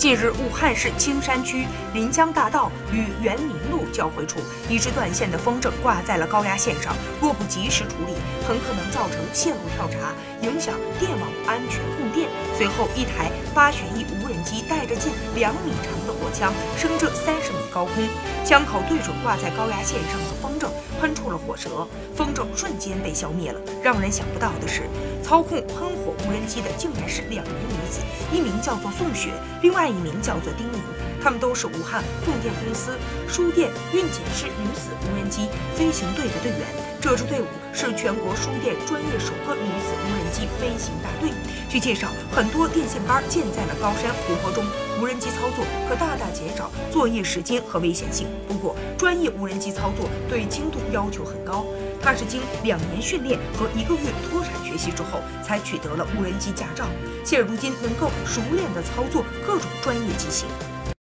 近日，武汉市青山区临江大道与园林路交汇处一只断线的风筝挂在了高压线上，若不及时处理，很可能造成线路跳闸，影响电网安全供电。随后，一台8-1无人机带着近2米长的火枪，升至30米高空，枪口对准挂在高压线上的风筝，喷出了火舌，风筝瞬间被消灭了。让人想不到的是，操控喷火无人机的竟然是2名女子，一名叫做宋雪，另外一名叫做丁宁，他们都是武汉供电公司输电运检室女子无人机飞行队的队员。这支队伍是全国输电专业首个女子无人机飞行大队。据介绍，很多电线杆建在了高山湖泊中，无人机操作可大大减少作业时间和危险性。不过，专业无人机操作对精度要求很高，它是经2年训练和1个月脱产学习之后才取得了无人机驾照。现如今，能够熟练地操作各种专业机型。